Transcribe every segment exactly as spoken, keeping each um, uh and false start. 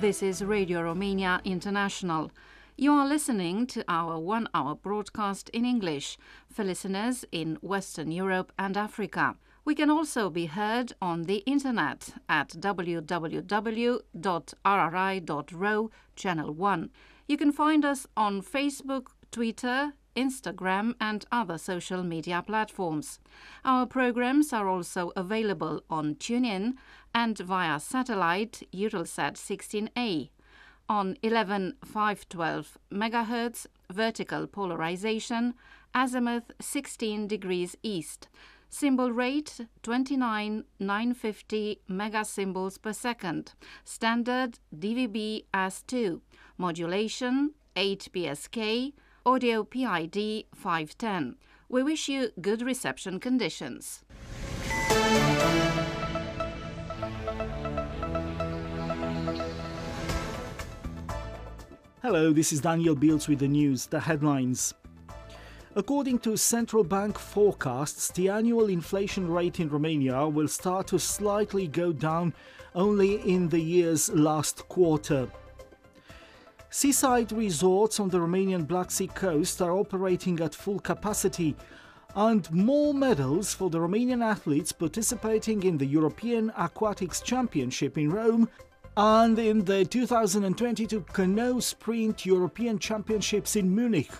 This is Radio Romania International. You are listening to our one-hour broadcast in English for listeners in Western Europe and Africa. We can also be heard on the internet at w w w dot r r i dot r o, channel one. You can find us on Facebook, Twitter, Instagram and other social media platforms. Our programs are also available on TuneIn and via satellite Eutelsat sixteen A. On eleven thousand five hundred twelve megahertz, vertical polarization, azimuth sixteen degrees east, symbol rate twenty-nine thousand nine hundred fifty megasymbols per second, standard D V B as two, modulation eight P S K, audio P I D five ten. We wish you good reception conditions. Hello, this is Daniel Beals with the news, the headlines. According to central bank forecasts, the annual inflation rate in Romania will start to slightly go down only in the year's last quarter. Seaside resorts on the Romanian Black Sea coast are operating at full capacity, and more medals for the Romanian athletes participating in the European Aquatics Championship in Rome and in the two thousand twenty-two Canoe Sprint European Championships in Munich.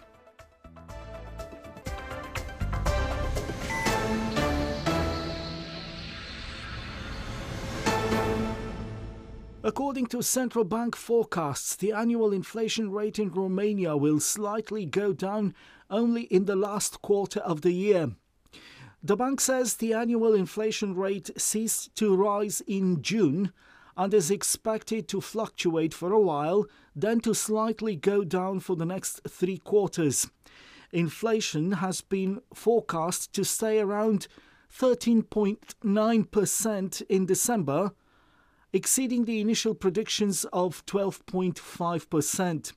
According to central bank forecasts, the annual inflation rate in Romania will slightly go down only in the last quarter of the year. The bank says the annual inflation rate ceased to rise in June and is expected to fluctuate for a while, then to slightly go down for the next three quarters. Inflation has been forecast to stay around thirteen point nine percent in December, exceeding the initial predictions of twelve point five percent.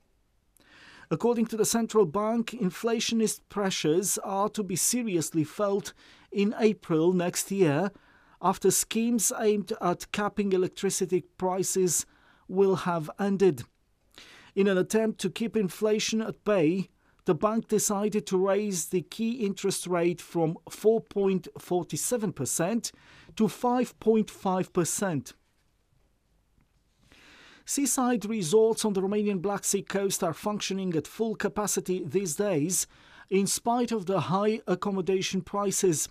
According to the central bank, inflationist pressures are to be seriously felt in April next year, after schemes aimed at capping electricity prices will have ended. In an attempt to keep inflation at bay, the bank decided to raise the key interest rate from four point four seven percent to five point five percent. Seaside resorts on the Romanian Black Sea coast are functioning at full capacity these days, in spite of the high accommodation prices.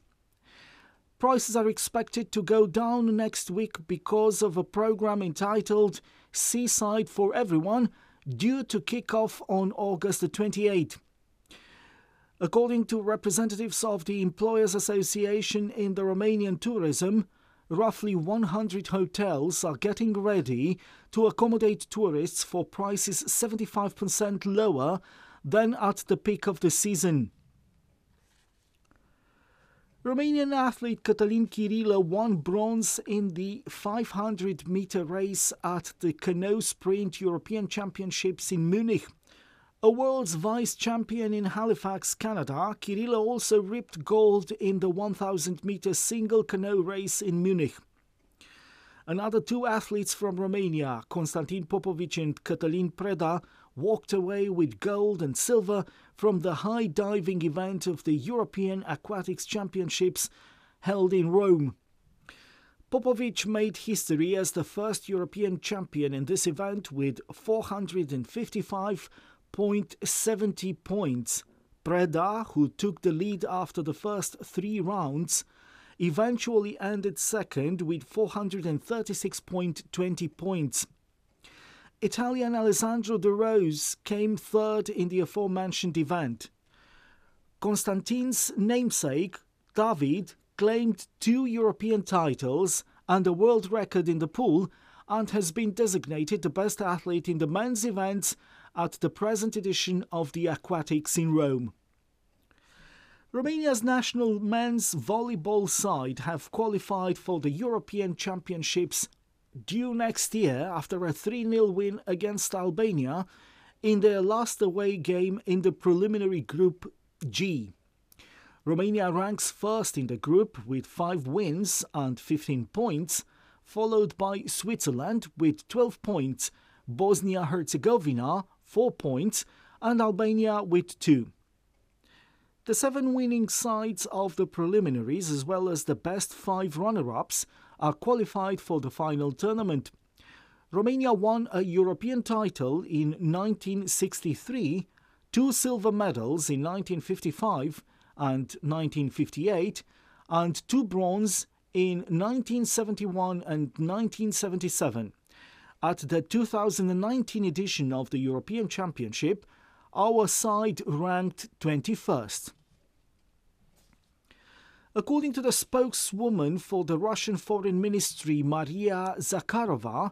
Prices are expected to go down next week because of a program entitled Seaside for Everyone, due to kick off on August the twenty-eighth. According to representatives of the Employers Association in the Romanian tourism, roughly one hundred hotels are getting ready to accommodate tourists for prices seventy-five percent lower than at the peak of the season. Romanian athlete Cătălin Chirilă won bronze in the five hundred meter race at the Canoe Sprint European Championships in Munich. A world's vice champion in Halifax, Canada, Chirilă also ripped gold in the one thousand meter single canoe race in Munich. Another two athletes from Romania, Constantin Popovici and Catalin Preda, walked away with gold and silver from the high diving event of the European Aquatics Championships held in Rome. Popovici made history as the first European champion in this event with four hundred fifty-five point seven zero points. Preda, who took the lead after the first three rounds, eventually ended second with four hundred thirty-six point two zero points. Italian Alessandro De Rose came third in the aforementioned event. Constantin's namesake, David, claimed two European titles and a world record in the pool, and has been designated the best athlete in the men's events at the present edition of the Aquatics in Rome. Romania's national men's volleyball side have qualified for the European Championships due next year after a three nil win against Albania in their last away game in the preliminary Group G. Romania ranks first in the group with five wins and fifteen points, followed by Switzerland with twelve points, Bosnia-Herzegovina, four points, and Albania with two. The seven winning sides of the preliminaries, as well as the best five runner-ups, are qualified for the final tournament. Romania won a European title in nineteen sixty-three, two silver medals in nineteen fifty-five and nineteen fifty-eight, and two bronze in nineteen seventy-one and nineteen seventy-seven. At the two thousand nineteen edition of the European Championship, our side ranked twenty-first. According to the spokeswoman for the Russian Foreign Ministry, Maria Zakharova,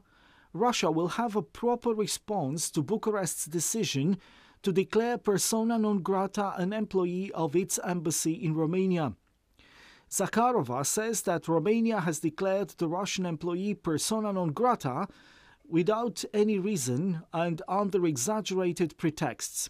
Russia will have a proper response to Bucharest's decision to declare persona non grata an employee of its embassy in Romania. Zakharova says that Romania has declared the Russian employee persona non grata without any reason and under exaggerated pretexts.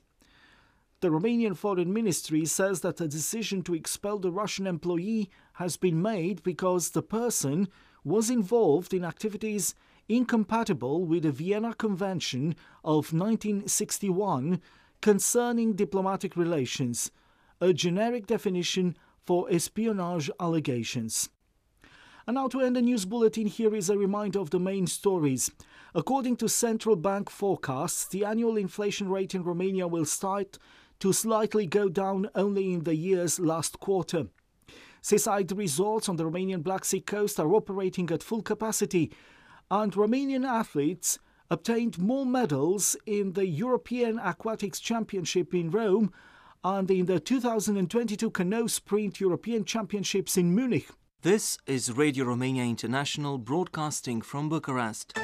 The Romanian Foreign Ministry says that a decision to expel the Russian employee has been made because the person was involved in activities incompatible with the Vienna Convention of nineteen sixty-one concerning diplomatic relations, a generic definition for espionage allegations. And now, to end the news bulletin, here is a reminder of the main stories. According to central bank forecasts, the annual inflation rate in Romania will start to slightly go down only in the year's last quarter. Seaside resorts on the Romanian Black Sea coast are operating at full capacity, and Romanian athletes obtained more medals in the European Aquatics Championship in Rome and in the two thousand twenty-two Canoe Sprint European Championships in Munich. This is Radio Romania International, broadcasting from Bucharest.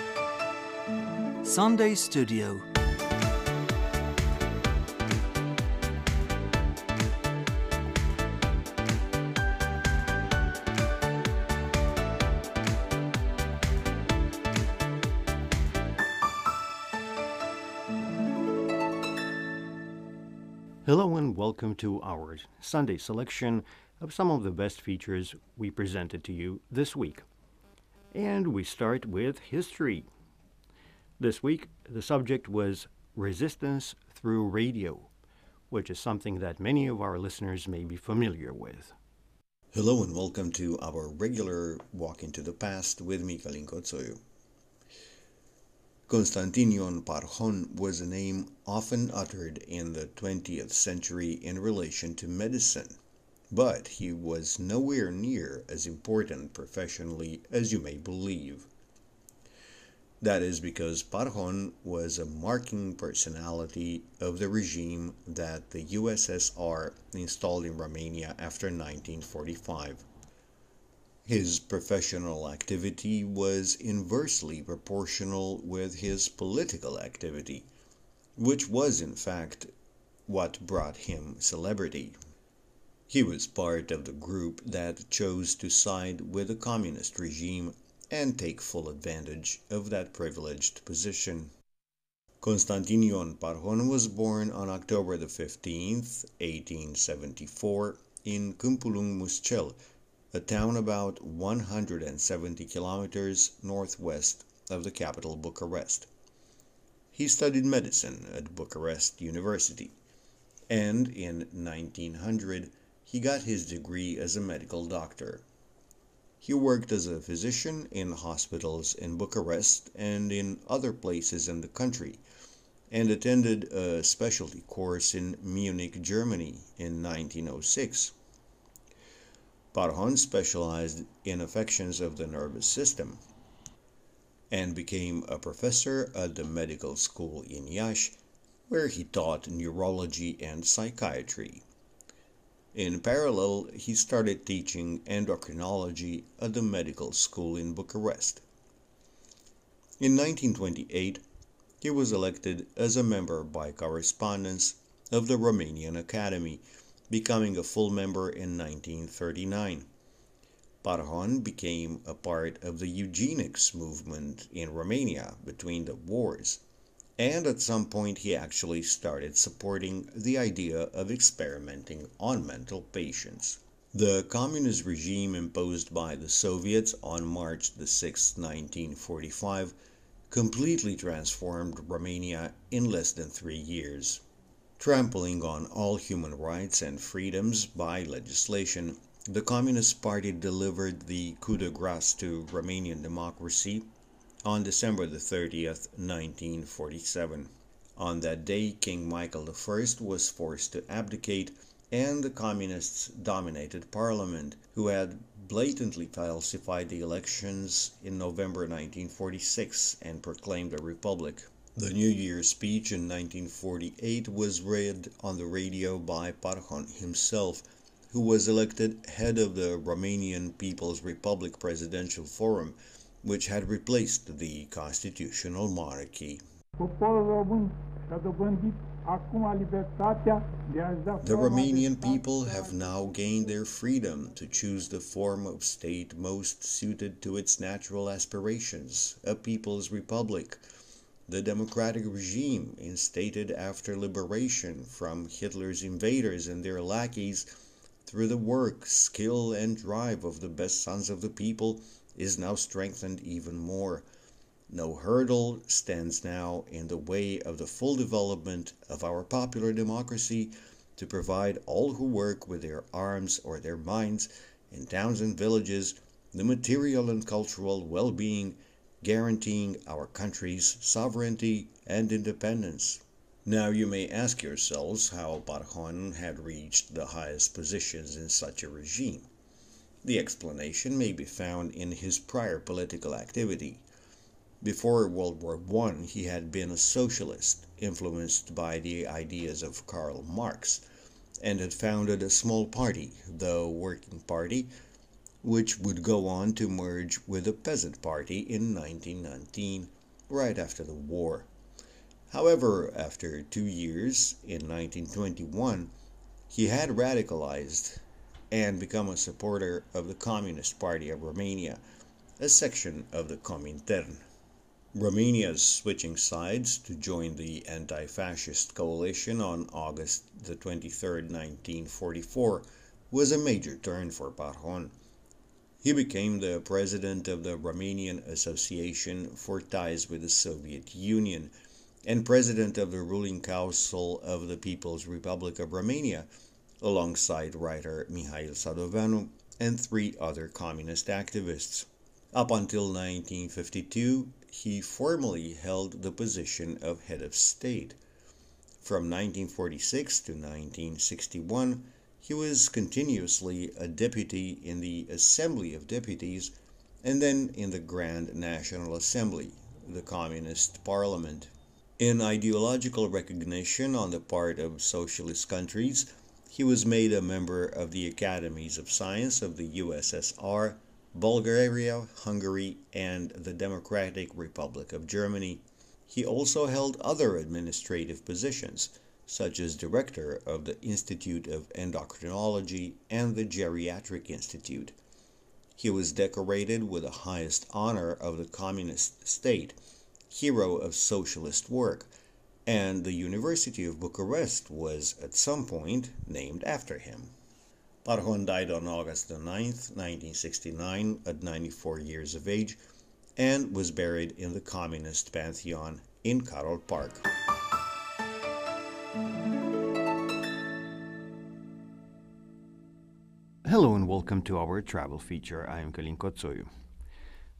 Sunday Studio. Hello and welcome to our Sunday selection of some of the best features we presented to you this week. And we start with history. This week, the subject was resistance through radio, which is something that many of our listeners may be familiar with. Hello and welcome to our regular Walk into the Past with me, Kalin Kocoyu. Constantin Ion Parhon was a name often uttered in the twentieth century in relation to medicine, but he was nowhere near as important professionally as you may believe. That is because Parhon was a marking personality of the regime that the U S S R installed in Romania after nineteen forty-five. His professional activity was inversely proportional with his political activity, which was in fact what brought him celebrity. He was part of the group that chose to side with the communist regime and take full advantage of that privileged position. Constantin Ion Parhon was born on October the fifteenth, eighteen seventy-four, in Kumpulung Muschel, a town about one hundred seventy kilometers northwest of the capital Bucharest. He studied medicine at Bucharest University, and in nineteen hundred he got his degree as a medical doctor. He worked as a physician in hospitals in Bucharest and in other places in the country, and attended a specialty course in Munich, Germany in nineteen oh six. Parhon specialized in affections of the nervous system and became a professor at the medical school in Iași, where he taught neurology and psychiatry. In parallel, he started teaching endocrinology at the medical school in Bucharest. In nineteen twenty-eight, he was elected as a member by correspondence of the Romanian Academy, becoming a full member in nineteen thirty-nine. Parhon became a part of the eugenics movement in Romania between the wars, and at some point he actually started supporting the idea of experimenting on mental patients. The communist regime imposed by the Soviets on March the sixth, nineteen forty-five, completely transformed Romania in less than three years, trampling on all human rights and freedoms by legislation. The Communist Party delivered the coup de grâce to Romanian democracy on December the thirtieth, nineteen forty-seven. On that day, King Michael the First was forced to abdicate, and the Communists dominated Parliament, who had blatantly falsified the elections in November nineteen forty-six and proclaimed a republic. The New Year's speech in nineteen forty-eight was read on the radio by Parhon himself, who was elected head of the Romanian People's Republic Presidential Forum, which had replaced the constitutional monarchy. The Romanian people have now gained their freedom to choose the form of state most suited to its natural aspirations, a people's republic. The democratic regime, instated after liberation from Hitler's invaders and their lackeys, through the work, skill, and drive of the best sons of the people, is now strengthened even more. No hurdle stands now in the way of the full development of our popular democracy to provide all who work with their arms or their minds in towns and villages the material and cultural well-being guaranteeing our country's sovereignty and independence. Now you may ask yourselves how Parhon had reached the highest positions in such a regime. The explanation may be found in his prior political activity. Before World War One, he had been a socialist, influenced by the ideas of Karl Marx, and had founded a small party, the Working Party, which would go on to merge with the Peasant Party in nineteen nineteen, right after the war. However, after two years, in nineteen twenty-one, he had radicalized and become a supporter of the Communist Party of Romania, a section of the Comintern. Romania's switching sides to join the anti-fascist coalition on August the twenty-third, nineteen forty-four, was a major turn for Parhon. He became the president of the Romanian Association for Ties with the Soviet Union and president of the ruling council of the People's Republic of Romania, alongside writer Mihail Sadoveanu and three other communist activists. Up until nineteen fifty-two, he formally held the position of head of state. From nineteen forty-six to nineteen sixty-one, he was continuously a deputy in the Assembly of Deputies and then in the Grand National Assembly, the Communist Parliament. In ideological recognition on the part of socialist countries, he was made a member of the Academies of Science of the U S S R, Bulgaria, Hungary, and the Democratic Republic of Germany. He also held other administrative positions, such as director of the Institute of Endocrinology and the Geriatric Institute. He was decorated with the highest honor of the communist state, Hero of Socialist Work, and the University of Bucharest was at some point named after him. Parhon died on August the ninth, nineteen sixty-nine, at ninety-four years of age, and was buried in the Communist Pantheon in Carol Park. Hello and welcome to our travel feature. I am Kalin Kocoyu.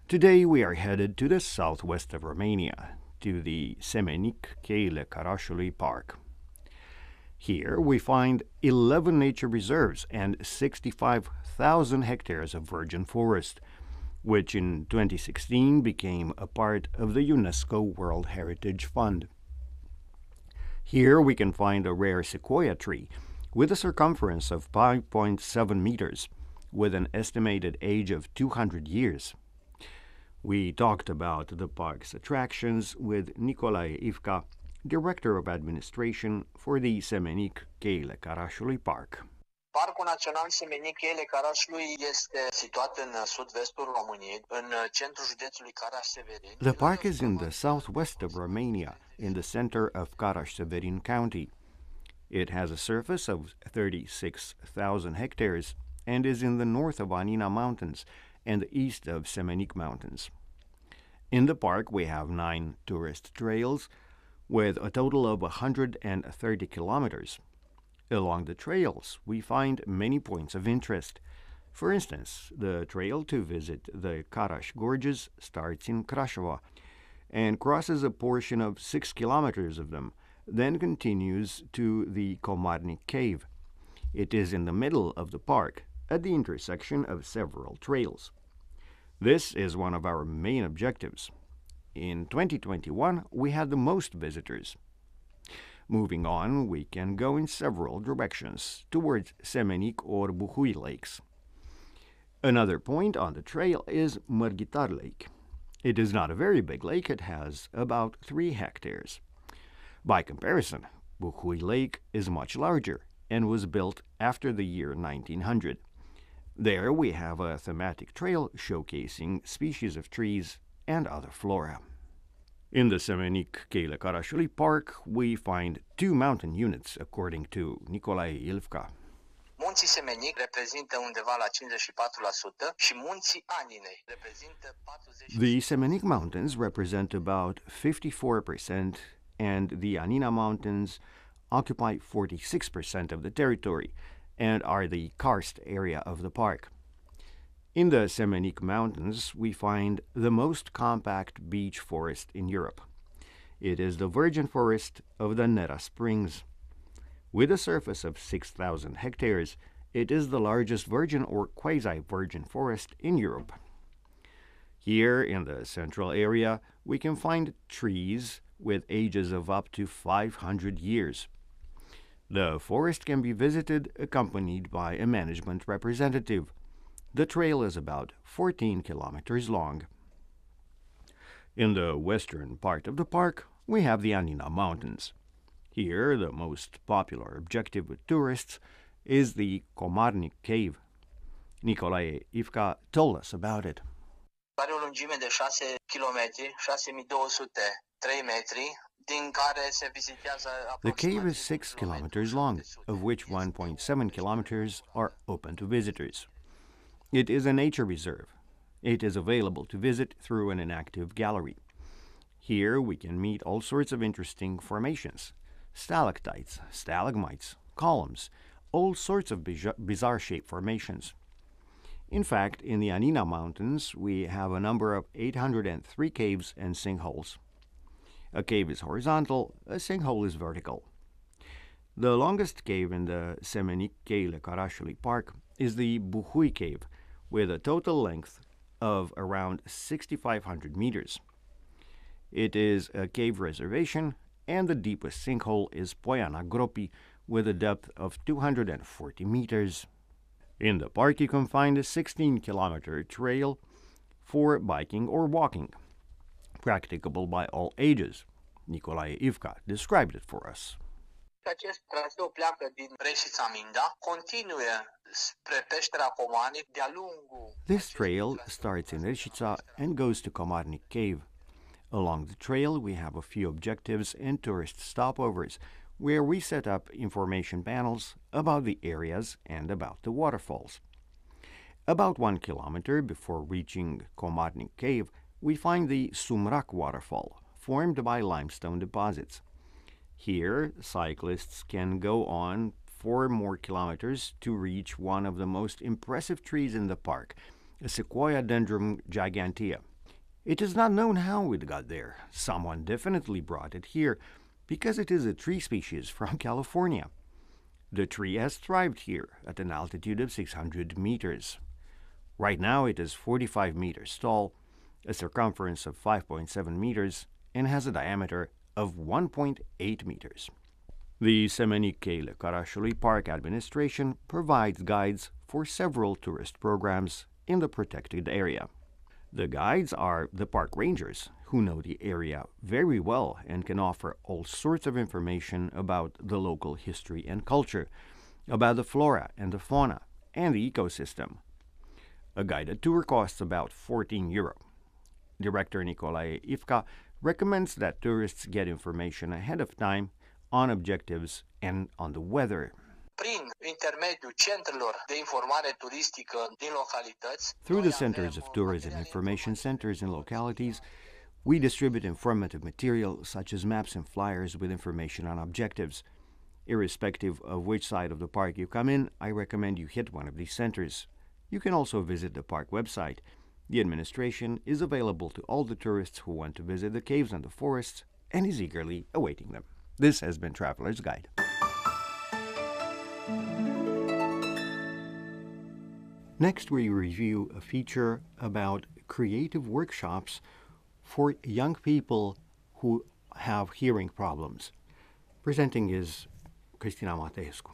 Today we are headed to the southwest of Romania, to the Semenic-Cheile Carașului Park. Here we find eleven nature reserves and sixty-five thousand hectares of virgin forest, which in twenty sixteen became a part of the UNESCO World Heritage Fund. Here we can find a rare sequoia tree with a circumference of five point seven meters, with an estimated age of two hundred years. We talked about the park's attractions with Nicolae Ivca, Director of Administration for the Semenic-Cheile Carașului Park. Parcul Național Semenic-Cheile Carașului este situat în sud-vestul României, în centrul județului Caraș-Severin. The park is in the southwest of Romania, in the center of Caraș-Severin County. It has a surface of thirty-six thousand hectares and is in the north of Anina Mountains and the east of Semenic Mountains. In the park, we have nine tourist trails with a total of one hundred thirty kilometers. Along the trails, we find many points of interest. For instance, the trail to visit the Caraș Gorges starts in Craiova and crosses a portion of six kilometers of them, then continues to the Komarnik Cave. It is in the middle of the park, at the intersection of several trails. This is one of our main objectives. In twenty twenty-one, we had the most visitors. Moving on, we can go in several directions, towards Semenic or Buhui lakes. Another point on the trail is Mărghitar Lake. It is not a very big lake, it has about three hectares. By comparison, Buhui Lake is much larger and was built after the year nineteen hundred. There we have a thematic trail showcasing species of trees and other flora. In the Semenic-Cheile Carașului Park, we find two mountain units, according to Nicolae Ivca. Munții Semenic reprezintă undeva la cincizeci și patru la sută și munții Aninei reprezintă patruzeci și cinci la sută. The Semenic Mountains represent about fifty-four percent and the Anina Mountains occupy forty-six percent of the territory and are the karst area of the park. In the Semenic Mountains, we find the most compact beech forest in Europe. It is the virgin forest of the Nera Springs. With a surface of six thousand hectares, it is the largest virgin or quasi-virgin forest in Europe. Here in the central area, we can find trees with ages of up to five hundred years. The forest can be visited accompanied by a management representative. The trail is about fourteen kilometers long. In the western part of the park, we have the Anina Mountains. Here, the most popular objective with tourists is the Komarnik Cave. Nicolae Ivca told us about it. Are o lungime de șase kilometri, șase mii două sute trei metri, din care se vizitează aproximativ. The cave is six kilometers long, of which one point seven kilometers are open to visitors. It is a nature reserve. It is available to visit through an inactive gallery. Here we can meet all sorts of interesting formations. Stalactites, stalagmites, columns, all sorts of bizarre-shaped formations. In fact, in the Anina Mountains, we have a number of eight hundred three caves and sinkholes. A cave is horizontal, a sinkhole is vertical. The longest cave in the Semenic-Cheile Carașului Park is the Buhui Cave, with a total length of around six thousand five hundred meters. It is a cave reservation, and the deepest sinkhole is Poyana Gropi, with a depth of two hundred forty meters. In the park you can find a sixteen kilometer trail for biking or walking, practicable by all ages. Nicolae Ivca described it for us. Acest traseu pleacă din Reșița Minda, continuă spre peștera Comarnic de-a lungul. This trail starts in Reșița and goes to Komarnik Cave. Along the trail, we have a few objectives and tourist stopovers, where we set up information panels about the areas and about the waterfalls. About one kilometer before reaching Komarnik Cave, we find the Sumrak waterfall, formed by limestone deposits. Here, cyclists can go on four more kilometers to reach one of the most impressive trees in the park, a Sequoiadendron giganteum. It is not known how it got there. Someone definitely brought it here, because it is a tree species from California. The tree has thrived here at an altitude of six hundred meters. Right now it is forty-five meters tall, a circumference of five point seven meters, and has a diameter of one point eight meters. The Semenic-Cheile Carașului Park Administration provides guides for several tourist programs in the protected area. The guides are the park rangers, who know the area very well and can offer all sorts of information about the local history and culture, about the flora and the fauna, and the ecosystem. A guided tour costs about fourteen euro. Director Nicolae Ivca recommends that tourists get information ahead of time on objectives and on the weather. Through the centers of tourism information centers in localities, We distribute informative material such as maps and flyers with information on objectives. Irrespective of which side of the park you come in, I recommend you hit one of these centers. You can also visit the park website. The administration is available to all the tourists who want to visit the caves and the forests and is eagerly awaiting them. This has been Traveler's Guide. Next, we review a feature about creative workshops for young people who have hearing problems. Presenting is Cristina Mateescu.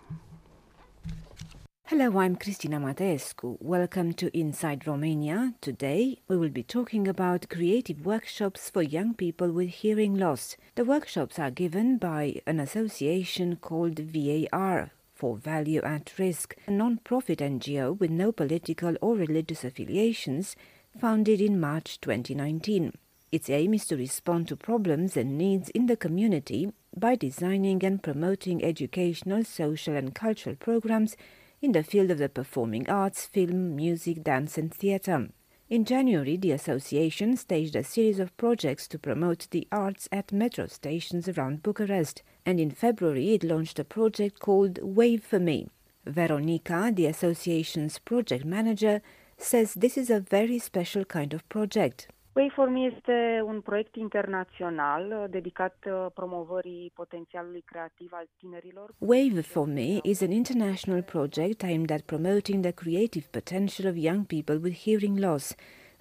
Hello, I'm Cristina Mateescu. Welcome to Inside Romania. Today we will be talking about creative workshops for young people with hearing loss. The workshops are given by an association called V A R, for Value at Risk, a non-profit N G O with no political or religious affiliations, founded in March twenty nineteen. Its aim is to respond to problems and needs in the community by designing and promoting educational, social and cultural programs in the field of the performing arts, film, music, dance and theatre. In January, the association staged a series of projects to promote the arts at metro stations around Bucharest, and in February it launched a project called Wave for Me. Veronica, the association's project manager, says this is a very special kind of project. Wave for Me este un proiect internațional dedicat promovării potențialului creativ al tinerilor. Wave for Me is an international project aimed at promoting the creative potential of young people with hearing loss,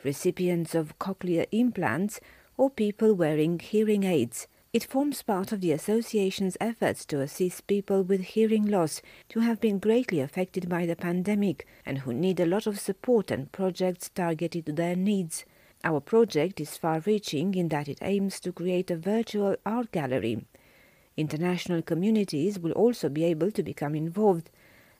recipients of cochlear implants, or people wearing hearing aids. It forms part of the association's efforts to assist people with hearing loss who have been greatly affected by the pandemic and who need a lot of support and projects targeted to their needs. Our project is far-reaching in that it aims to create a virtual art gallery. International communities will also be able to become involved,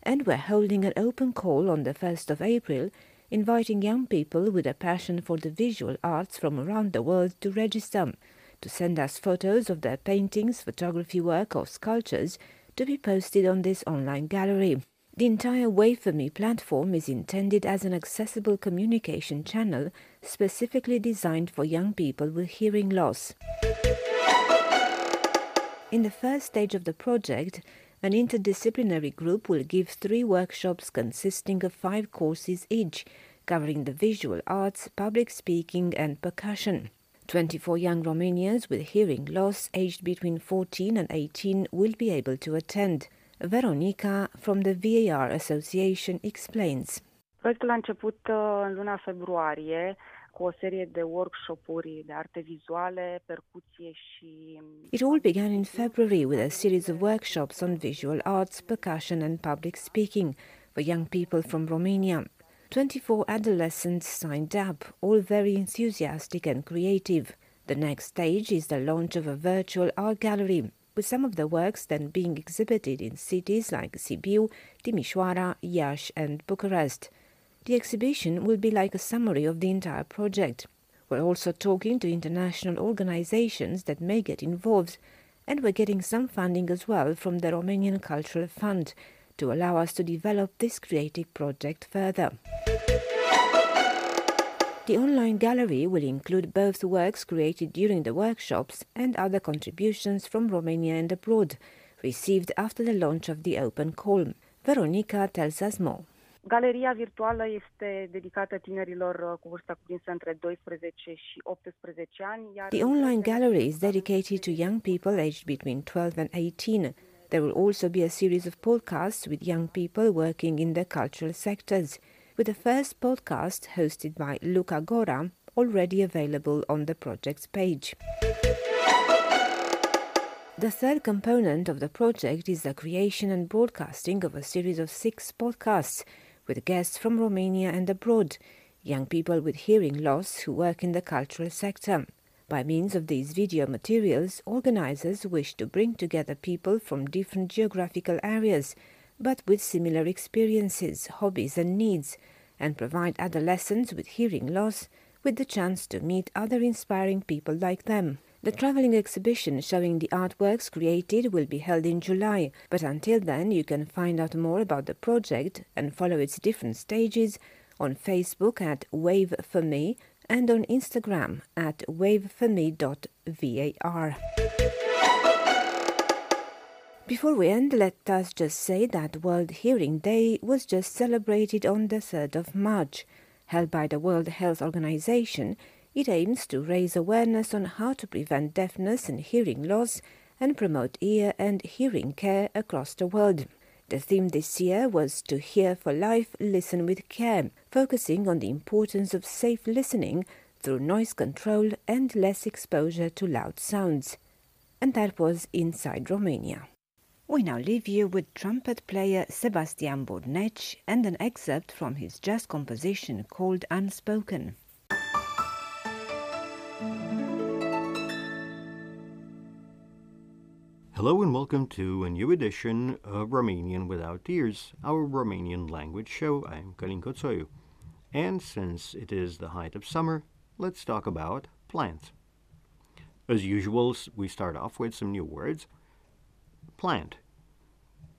and we're holding an open call on the first of April, inviting young people with a passion for the visual arts from around the world to register, to send us photos of their paintings, photography work or sculptures to be posted on this online gallery. The entire Wave for Me platform is intended as an accessible communication channel specifically designed for young people with hearing loss. In the first stage of the project, an interdisciplinary group will give three workshops consisting of five courses each, covering the visual arts, public speaking and percussion. twenty-four young Romanians with hearing loss aged between fourteen and eighteen will be able to attend. Veronica from the V A R Association explains. Proiectul a început în luna februarie cu o serie de workshopuri de arte vizuale, percuție și... It all began in February with a series of workshops on visual arts, percussion and public speaking for young people from Romania. twenty-four adolescents signed up, all very enthusiastic and creative. The next stage is the launch of a virtual art gallery, with some of the works then being exhibited in cities like Sibiu, Timișoara, Iași and Bucharest. The exhibition will be like a summary of the entire project. We're also talking to international organizations that may get involved, and we're getting some funding as well from the Romanian Cultural Fund to allow us to develop this creative project further. The online gallery will include both works created during the workshops and other contributions from Romania and abroad, received after the launch of the open call. Veronica tells us more. Galeria virtuală este dedicată tinerilor cu vârsta cuprinsă între doisprezece și optsprezece ani. The online gallery is dedicated to young people aged between twelve and eighteen. There will also be a series of podcasts with young people working in the cultural sectors, with the first podcast hosted by Luca Gora, already available on the project's page. The third component of the project is the creation and broadcasting of a series of six podcasts with guests from Romania and abroad, young people with hearing loss who work in the cultural sector. By means of these video materials, organizers wish to bring together people from different geographical areas, but with similar experiences, hobbies and needs, and provide adolescents with hearing loss with the chance to meet other inspiring people like them. The travelling exhibition showing the artworks created will be held in July, but until then you can find out more about the project and follow its different stages on Facebook at Wave for Me and on Instagram at wave for me dot var. Before we end, let us just say that World Hearing Day was just celebrated on the third of March. Held by the World Health Organization, it aims to raise awareness on how to prevent deafness and hearing loss and promote ear and hearing care across the world. The theme this year was to hear for life, listen with care, focusing on the importance of safe listening through noise control and less exposure to loud sounds. And that was Inside Romania. We now leave you with trumpet player Sebastian Bornec and an excerpt from his jazz composition called Unspoken. Hello and welcome to a new edition of Romanian Without Ears, our Romanian language show. I'm Kalin Kocoyu. And since it is the height of summer, let's talk about plants. As usual, we start off with some new words. Plant,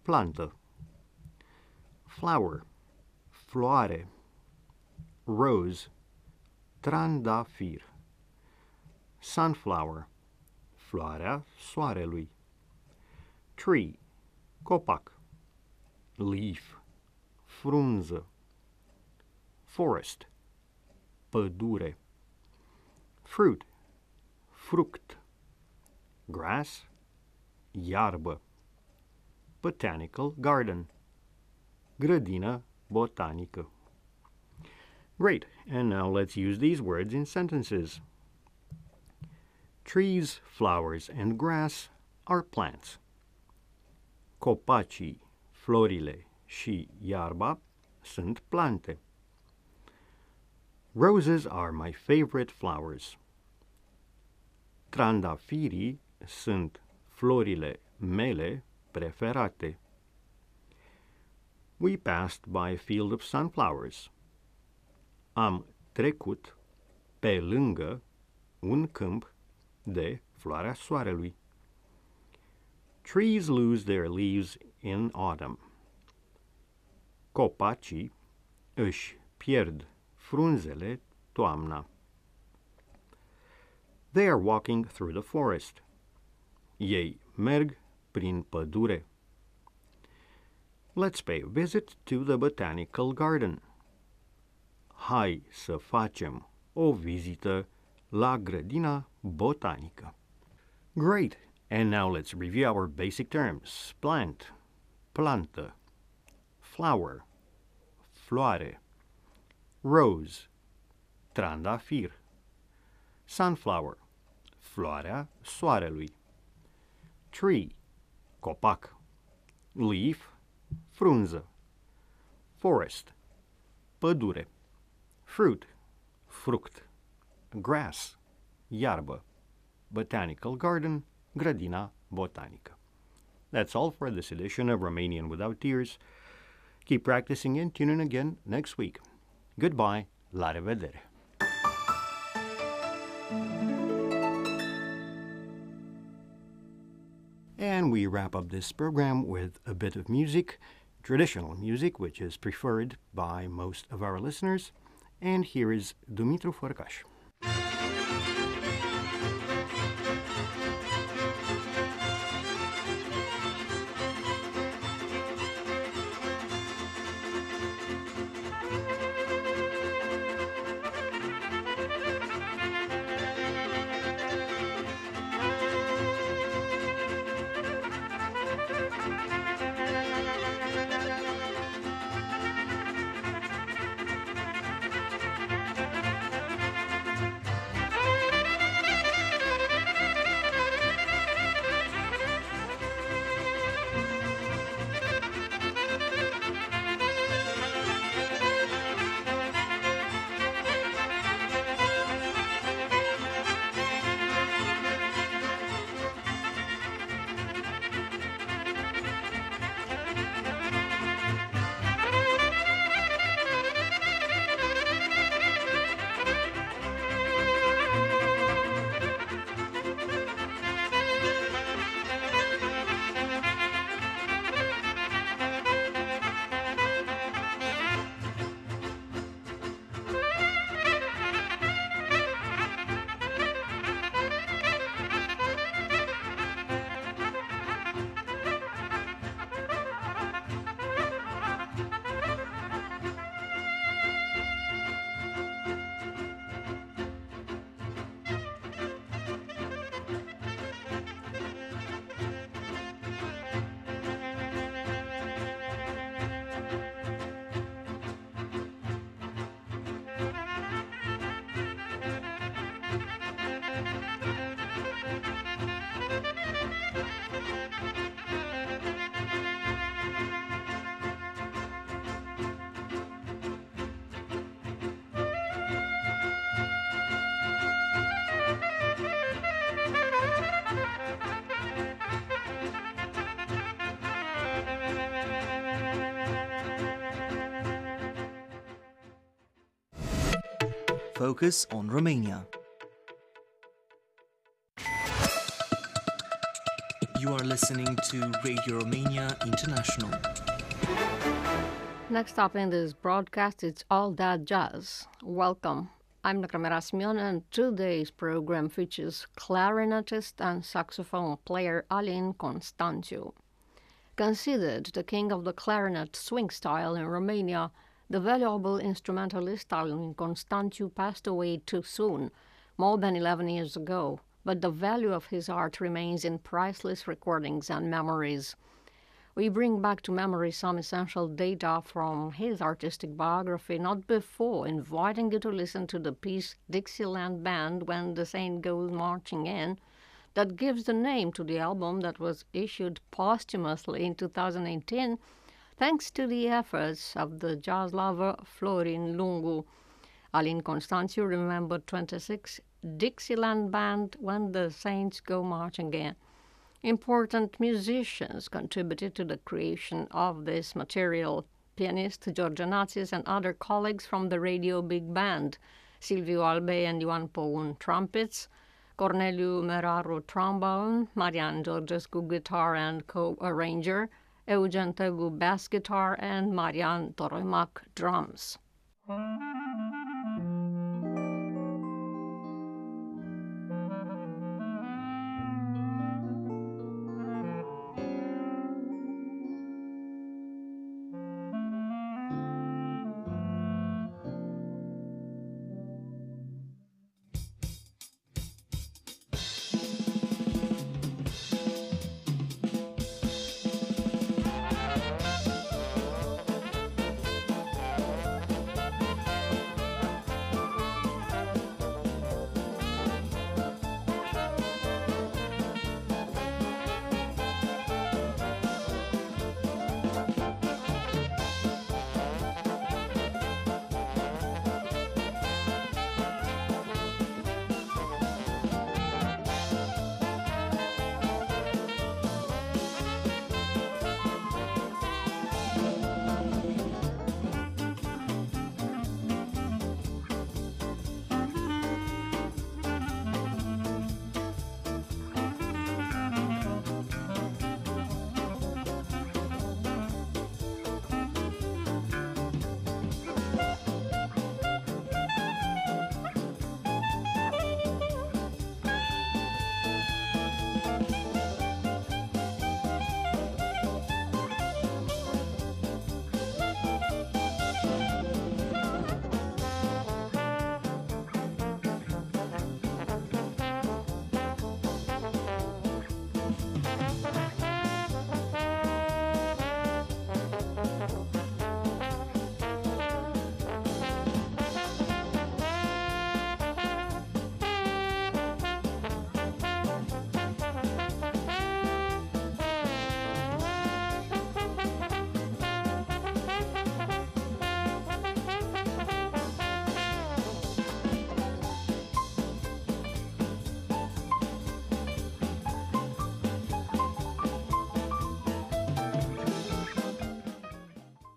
plantă, flower, floare, rose, trandafir, sunflower, floarea soarelui, tree, copac, leaf, frunză, forest, pădure, fruit, fruct, grass, iarbă, botanical garden, grădină botanică. Great, and now let's use these words in sentences. Trees, flowers, and grass are plants. Copacii, florile și iarba sunt plante. Roses are my favorite flowers. Trandafirii sunt florile mele preferate. We passed by a field of sunflowers. Am trecut pe lângă un câmp de floarea soarelui. Trees lose their leaves in autumn. Copacii își pierd frunzele toamna. They are walking through the forest. Ei merg prin pădure. Let's pay a visit to the botanical garden. Hai să facem o vizită la grădina botanică. Great! And now let's review our basic terms. Plant, plantă, flower, floare, rose, trandafir, sunflower, floarea soarelui, tree, copac, leaf, frunză, forest, pădure, fruit, fruct, grass, iarbă, botanical garden, grădina botanică. That's all for this edition of Romanian Without Ears. Keep practicing and tune in again next week. Goodbye, la revedere! And we wrap up this program with a bit of music, traditional music, which is preferred by most of our listeners. And here is Dumitru Fărcaș. focus on Romania. You are listening to Radio Romania International. Next up in this broadcast, it's All That Jazz. Welcome. I'm Nera Springs, and today's program features clarinetist and saxophone player Alin Constantiu. Considered the king of the clarinet swing style in Romania, the valuable instrumentalist Alin Constantiu passed away too soon, more than eleven years ago, but the value of his art remains in priceless recordings and memories. We bring back to memory some essential data from his artistic biography, not before inviting you to listen to the piece Dixieland Band When the Saint Goes Marching In, that gives the name to the album that was issued posthumously in two thousand eighteen, thanks to the efforts of the jazz lover Florin Lungu. Alin Constantiu remembered twenty-six Dixieland Band When the Saints Go Marching In. Important musicians contributed to the creation of this material. Pianist Georgianatis and other colleagues from the Radio Big Band, Silviu Albei and Ioan Păun, trumpets, Corneliu Meraru, trombone, Marian Georgescu, guitar and co-arranger, Eugen Tăgu, bass guitar, and Marian Toroimac, drums.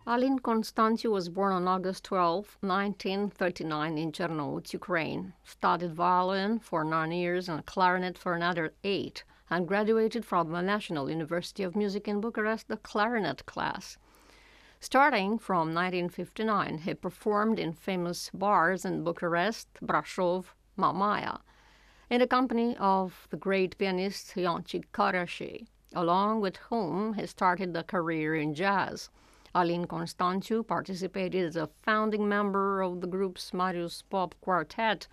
Alin Constantiu was born on August twelfth, nineteen thirty-nine in Chernowitz, Ukraine, studied violin for nine years and clarinet for another eight, and graduated from the National University of Music in Bucharest, the clarinet class. Starting from nineteen fifty-nine, he performed in famous bars in Bucharest, Brasov, Mamaia, in the company of the great pianist Ionci Carashi, along with whom he started a career in jazz. Alin Constantiu participated as a founding member of the group's Marius Pop Quartet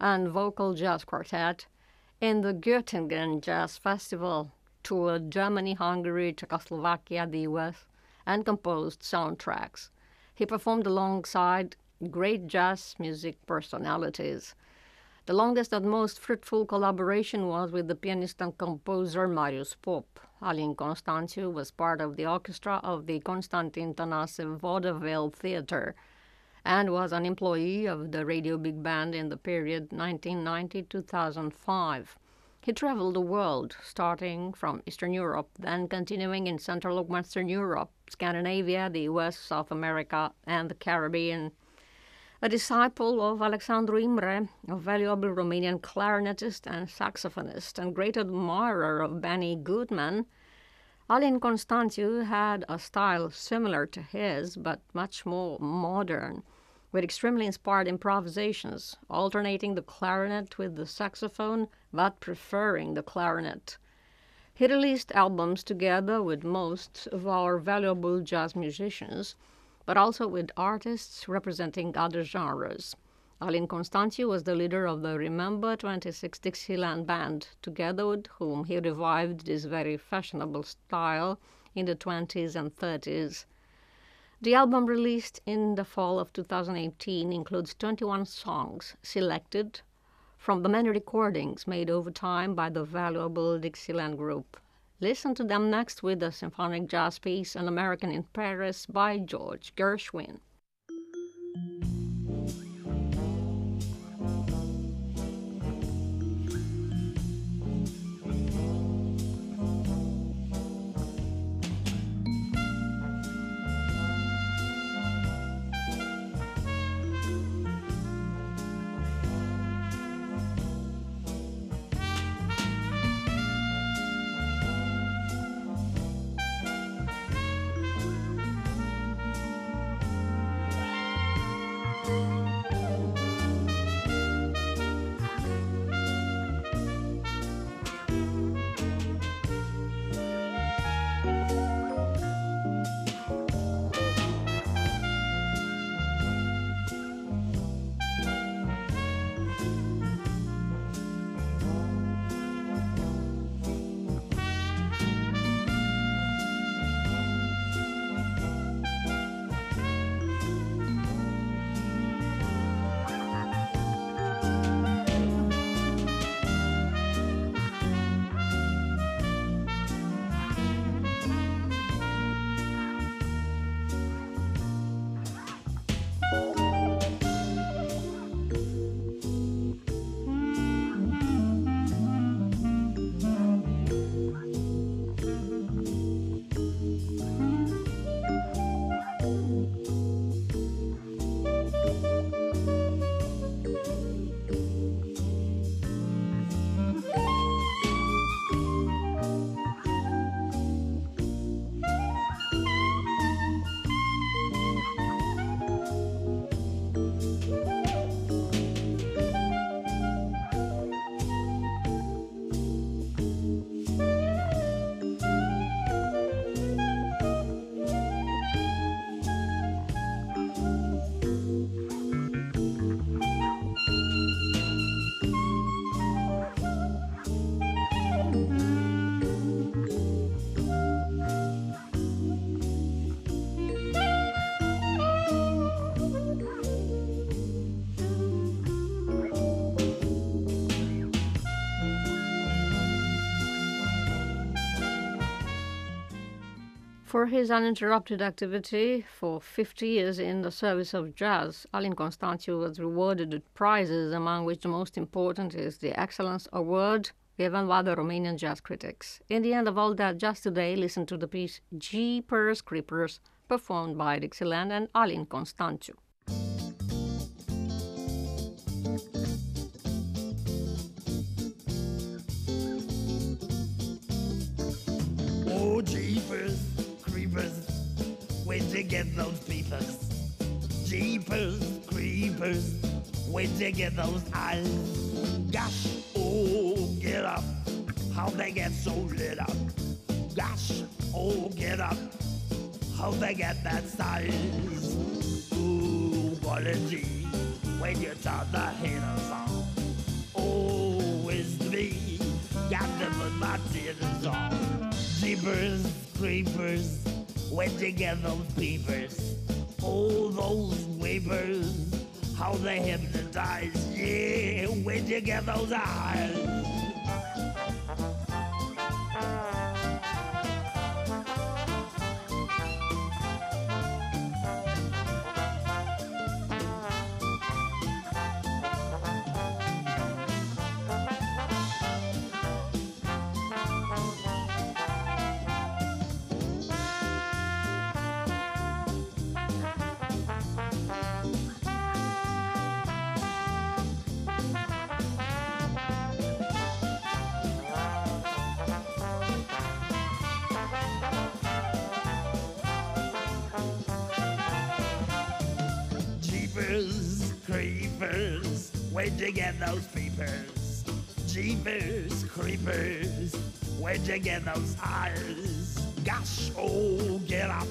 and Vocal Jazz Quartet in the Göttingen Jazz Festival, toured Germany, Hungary, Czechoslovakia, the U S, and composed soundtracks. He performed alongside great jazz music personalities. The longest and most fruitful collaboration was with the pianist and composer Marius Pop. Alin Constantiu was part of the orchestra of the Constantin Tănase Vaudeville Theatre and was an employee of the Radio Big Band in the period nineteen ninety to two thousand five. He traveled the world, starting from Eastern Europe, then continuing in Central and Western Europe, Scandinavia, the U S, South America, and the Caribbean. a disciple of Alexandru Imre, a valuable Romanian clarinetist and saxophonist and great admirer of Benny Goodman, Alin Constantiu had a style similar to his, but much more modern, with extremely inspired improvisations, alternating the clarinet with the saxophone, but preferring the clarinet. He released albums together with most of our valuable jazz musicians, but also with artists representing other genres. Alin Constantiu was the leader of the Remember twenty-six Dixieland Band, together with whom he revived this very fashionable style in the twenties and thirties. The album released in the fall of two thousand eighteen includes twenty-one songs selected from the many recordings made over time by the valuable Dixieland group. Listen to them next with the symphonic jazz piece An American in Paris by George Gershwin. For his uninterrupted activity for fifty years in the service of jazz, Alin Constantiu was rewarded with prizes, among which the most important is the Excellence Award given by the Romanian jazz critics. In the end of all that, just today, listen to the piece Jeepers Creepers, performed by Dixieland and Alin Constantiu. Oh, Jeepers Creepers, where'd you get those peepers? Jeepers Creepers, where'd you get those eyes? Gosh, oh, get up, how they get so lit up? Gosh, oh, get up, how they get that size? Ooh, what a G, when you turn the haters on. Oh, it's me, got to put my tears on. Jeepers Creepers, when they get those peepers? Oh, those weepers, how they hypnotize. Yeah, when you get those eyes. Jeepers, where'd you get those peepers? Jeepers, creepers, where'd you get those eyes? Gosh, oh, get up,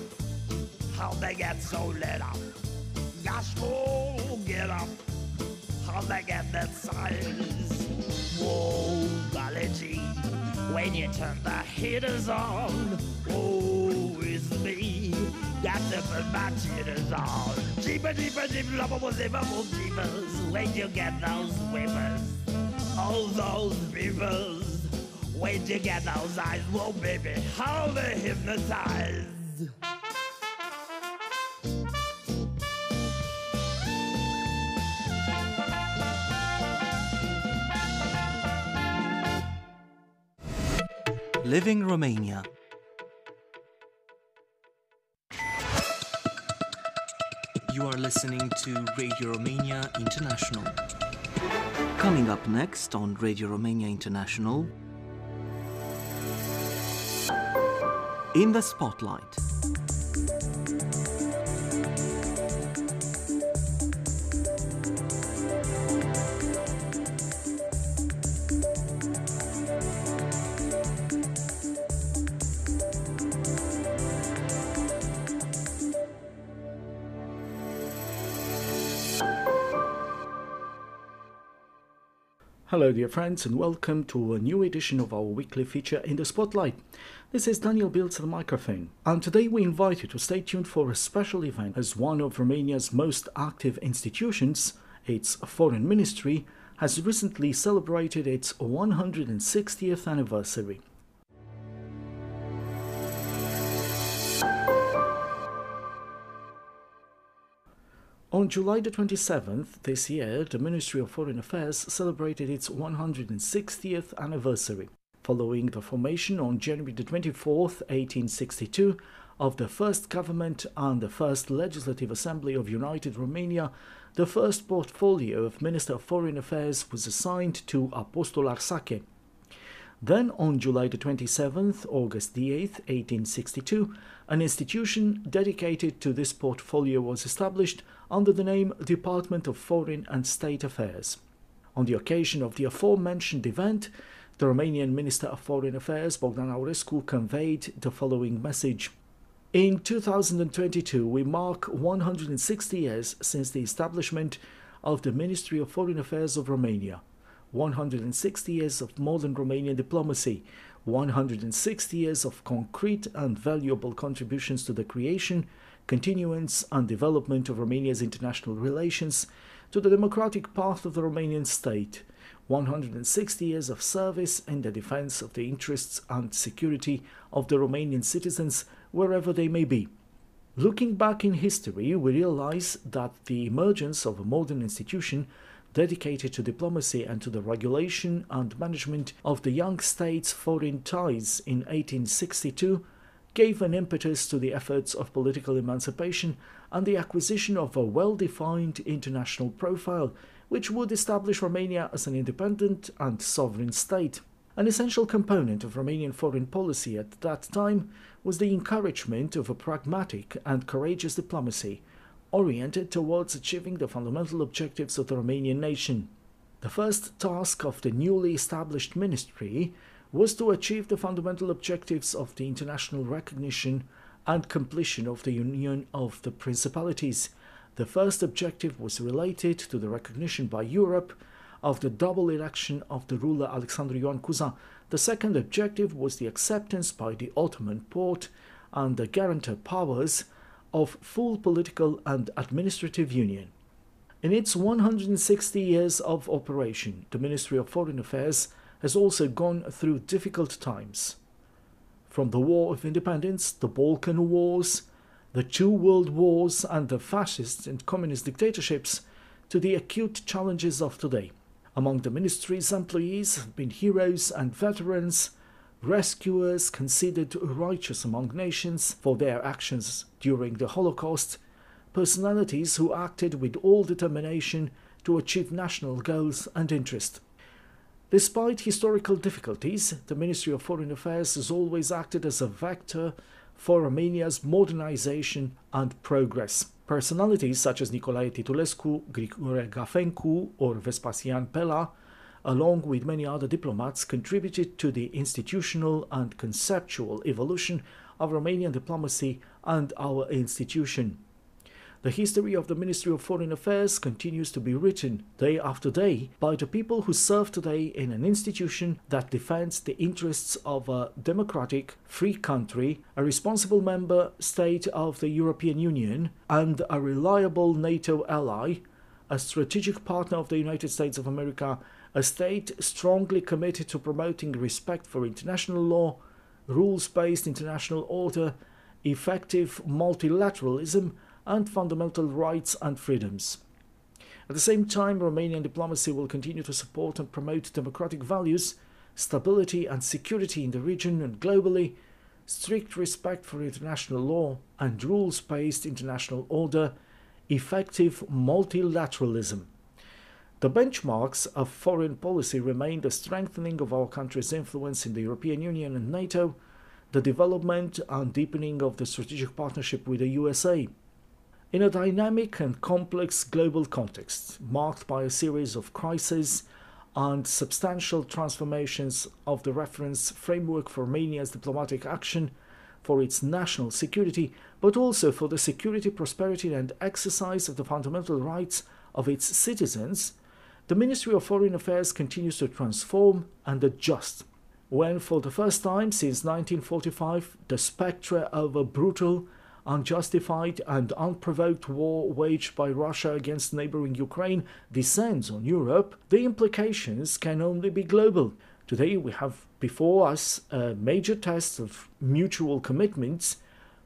how'd they get so lit up? Gosh, oh, get up, how'd they get that size? Whoa, golly gee, when you turn the heaters on, oh, it's me, got to put my cheaters on. Jeeper, jeeper, jeeper, lovable, zippable jeepers, where'd you get those whippers? All those beepers. Where'd you get those eyes? Whoa, baby, how they hypnotized. Living Romania. You are listening to Radio Romania International. Coming up next on Radio Romania International, In the Spotlight. Hello dear friends and welcome to a new edition of our weekly feature In the Spotlight. This is Daniel Biltz at the microphone, and today we invite you to stay tuned for a special event as one of Romania's most active institutions, its Foreign Ministry, has recently celebrated its one hundred sixtieth anniversary. On July the twenty-seventh this year, the Ministry of Foreign Affairs celebrated its one hundred sixtieth anniversary, following the formation on January the twenty-fourth, eighteen sixty-two, of the First Government and the First Legislative Assembly of United Romania. The first portfolio of Minister of Foreign Affairs was assigned to Apostol Arsache. Then, on July the twenty-seventh, August the eighth, eighteen sixty-two, an institution dedicated to this portfolio was established under the name Department of Foreign and State Affairs. On the occasion of the aforementioned event, the Romanian Minister of Foreign Affairs, Bogdan Aurescu, conveyed the following message. In two thousand twenty-two, we mark one hundred sixty years since the establishment of the Ministry of Foreign Affairs of Romania, one hundred sixty years of modern Romanian diplomacy, one hundred sixty years of concrete and valuable contributions to the creation, continuance and development of Romania's international relations, to the democratic path of the Romanian state, one hundred sixty years of service in the defense of the interests and security of the Romanian citizens wherever they may be. Looking back in history, we realize that the emergence of a modern institution dedicated to diplomacy and to the regulation and management of the young state's foreign ties in eighteen sixty-two gave an impetus to the efforts of political emancipation and the acquisition of a well-defined international profile, which would establish Romania as an independent and sovereign state. An essential component of Romanian foreign policy at that time was the encouragement of a pragmatic and courageous diplomacy, oriented towards achieving the fundamental objectives of the Romanian nation. The first task of the newly established ministry was to achieve the fundamental objectives of the international recognition and completion of the Union of the Principalities. The first objective was related to the recognition by Europe of the double election of the ruler Alexandru Ioan Cuza. The second objective was the acceptance by the Ottoman Porte and the guarantor powers of full political and administrative union. In its one hundred sixty years of operation, the Ministry of Foreign Affairs has also gone through difficult times. From the War of Independence, the Balkan Wars, the two world wars and the fascist and communist dictatorships, to the acute challenges of today. Among the ministry's employees have been heroes and veterans, rescuers considered righteous among nations for their actions during the Holocaust, personalities who acted with all determination to achieve national goals and interests. Despite historical difficulties, the Ministry of Foreign Affairs has always acted as a vector for Romania's modernization and progress. Personalities such as Nicolae Titulescu, Grigore Gafencu, or Vespasian Pella, along with many other diplomats, contributed to the institutional and conceptual evolution of Romanian diplomacy and our institution. The history of the Ministry of Foreign Affairs continues to be written day after day by the people who serve today in an institution that defends the interests of a democratic, free country, a responsible member state of the European Union, and a reliable NATO ally, a strategic partner of the United States of America, a state strongly committed to promoting respect for international law, rules-based international order, effective multilateralism, and fundamental rights and freedoms. At the same time, Romanian diplomacy will continue to support and promote democratic values, stability and security in the region and globally, strict respect for international law and rules-based international order, effective multilateralism. The benchmarks of foreign policy remain the strengthening of our country's influence in the European Union and NATO, the development and deepening of the strategic partnership with the U S A. In a dynamic and complex global context, marked by a series of crises and substantial transformations of the reference framework for Romania's diplomatic action, for its national security, but also for the security, prosperity and exercise of the fundamental rights of its citizens, the Ministry of Foreign Affairs continues to transform and adjust. When, for the first time since nineteen forty-five, the spectre of a brutal, unjustified and unprovoked war waged by Russia against neighboring Ukraine descends on Europe, the implications can only be global. Today we have before us a major test of mutual commitments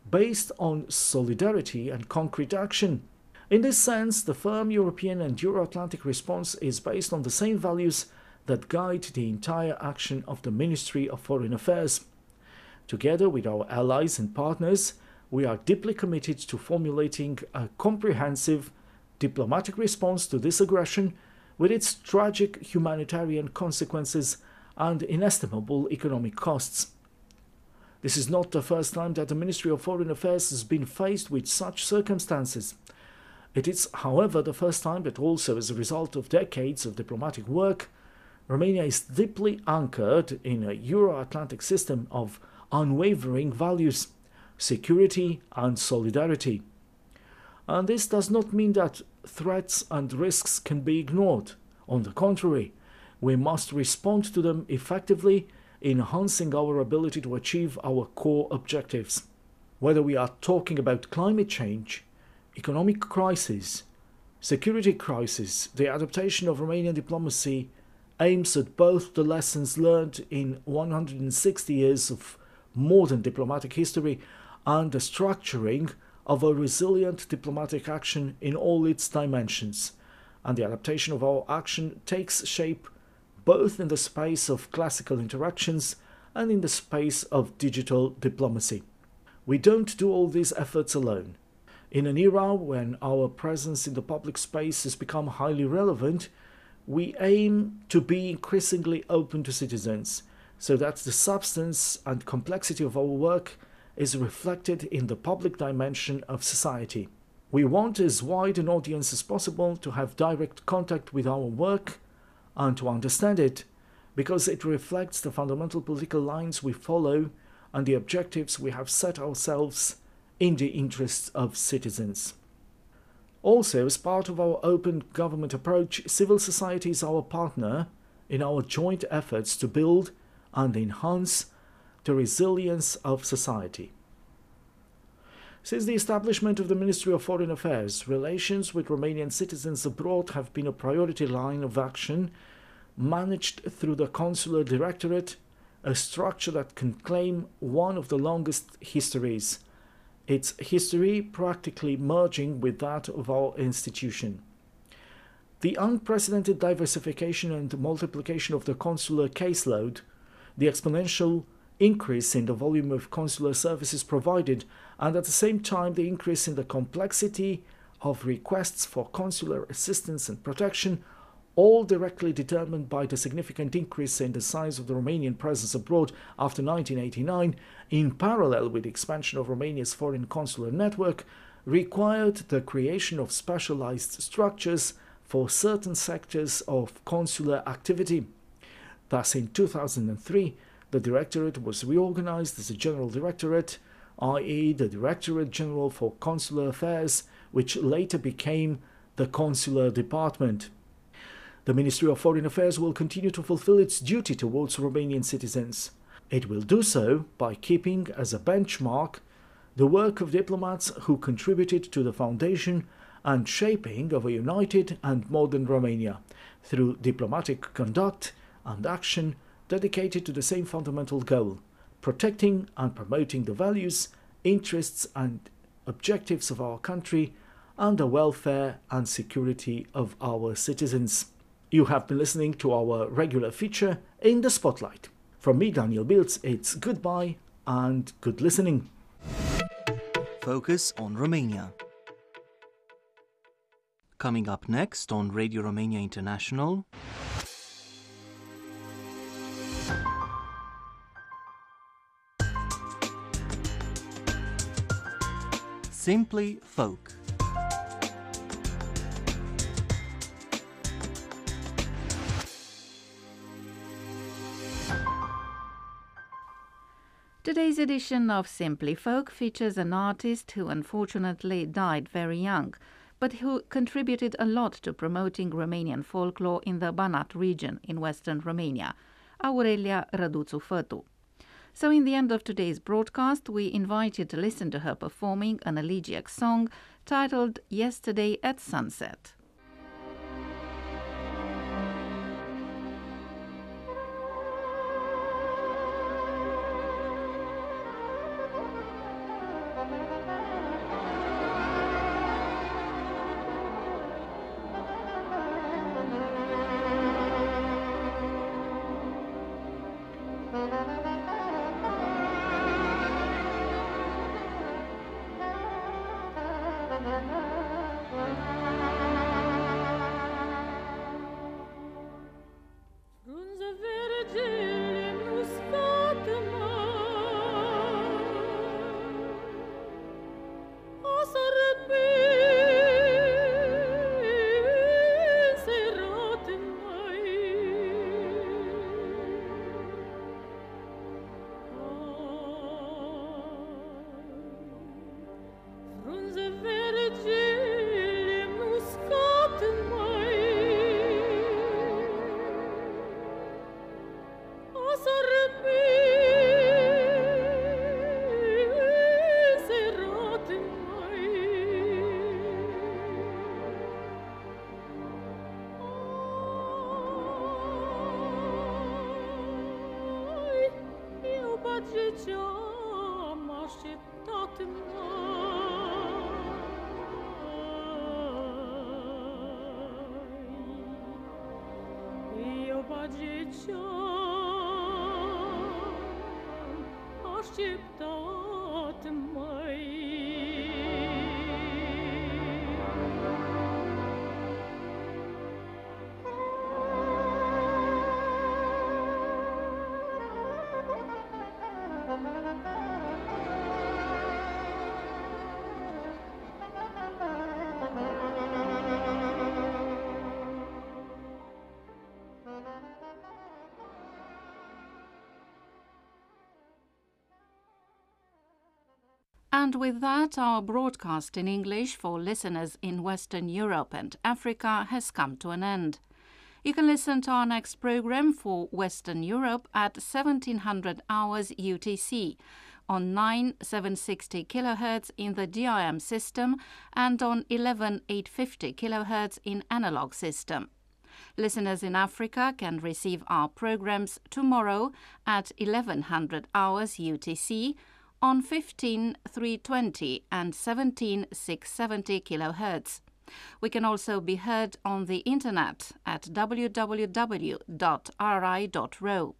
based on solidarity and concrete action. In this sense, the firm European and Euro-Atlantic response is based on the same values that guide the entire action of the Ministry of Foreign Affairs. Together with our allies and partners, we are deeply committed to formulating a comprehensive diplomatic response to this aggression with its tragic humanitarian consequences and inestimable economic costs. This is not the first time that the Ministry of Foreign Affairs has been faced with such circumstances. It is, however, the first time that also as a result of decades of diplomatic work, Romania is deeply anchored in a Euro-Atlantic system of unwavering values, security and solidarity. And this does not mean that threats and risks can be ignored. On the contrary, we must respond to them effectively, enhancing our ability to achieve our core objectives. Whether we are talking about climate change, economic crisis, security crisis, the adaptation of Romanian diplomacy aims at both the lessons learned in one hundred sixty years of modern diplomatic history and the structuring of a resilient diplomatic action in all its dimensions, and the adaptation of our action takes shape both in the space of classical interactions and in the space of digital diplomacy. We don't do all these efforts alone. In an era when our presence in the public space has become highly relevant, we aim to be increasingly open to citizens, so that the substance and complexity of our work is reflected in the public dimension of society. We want as wide an audience as possible to have direct contact with our work and to understand it, because it reflects the fundamental political lines we follow and the objectives we have set ourselves in the interests of citizens. Also, as part of our open government approach, civil society is our partner in our joint efforts to build and enhance the resilience of society. Since the establishment of the Ministry of Foreign Affairs, relations with Romanian citizens abroad have been a priority line of action managed through the Consular Directorate, a structure that can claim one of the longest histories, its history practically merging with that of our institution. The unprecedented diversification and multiplication of the consular caseload, the exponential increase in the volume of consular services provided, and at the same time the increase in the complexity of requests for consular assistance and protection, all directly determined by the significant increase in the size of the Romanian presence abroad after nineteen eighty-nine, in parallel with the expansion of Romania's foreign consular network, required the creation of specialized structures for certain sectors of consular activity. Thus, in two thousand three, the Directorate was reorganized as a General Directorate, that is the Directorate General for Consular Affairs, which later became the Consular Department. The Ministry of Foreign Affairs will continue to fulfill its duty towards Romanian citizens. It will do so by keeping as a benchmark the work of diplomats who contributed to the foundation and shaping of a united and modern Romania, through diplomatic conduct and action dedicated to the same fundamental goal, protecting and promoting the values, interests and objectives of our country and the welfare and security of our citizens. You have been listening to our regular feature In the Spotlight. From me, Daniel Biltz, it's goodbye and good listening. Focus on Romania. Coming up next on Radio Romania International. Simply folk. Today's edition of Simply Folk features an artist who unfortunately died very young, but who contributed a lot to promoting Romanian folklore in the Banat region in western Romania, Aurelia Răduțu Fătu. So in the end of today's broadcast, we invite you to listen to her performing an elegiac song titled Yesterday at Sunset. And with that, our broadcast in English for listeners in Western Europe and Africa has come to an end. You can listen to our next program for Western Europe at seventeen hundred hours U T C, on nine seven sixty kilohertz in the D R M system and on eleven eight fifty kilohertz in analog system. Listeners in Africa can receive our programs tomorrow at eleven hundred hours U T C, on fifteen three twenty and seventeen six seventy kilohertz. We can also be heard on the internet at w w w dot r i dot r o.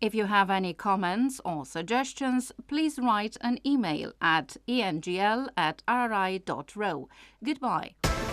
If you have any comments or suggestions, please write an email at engl at r i dot r o. Goodbye.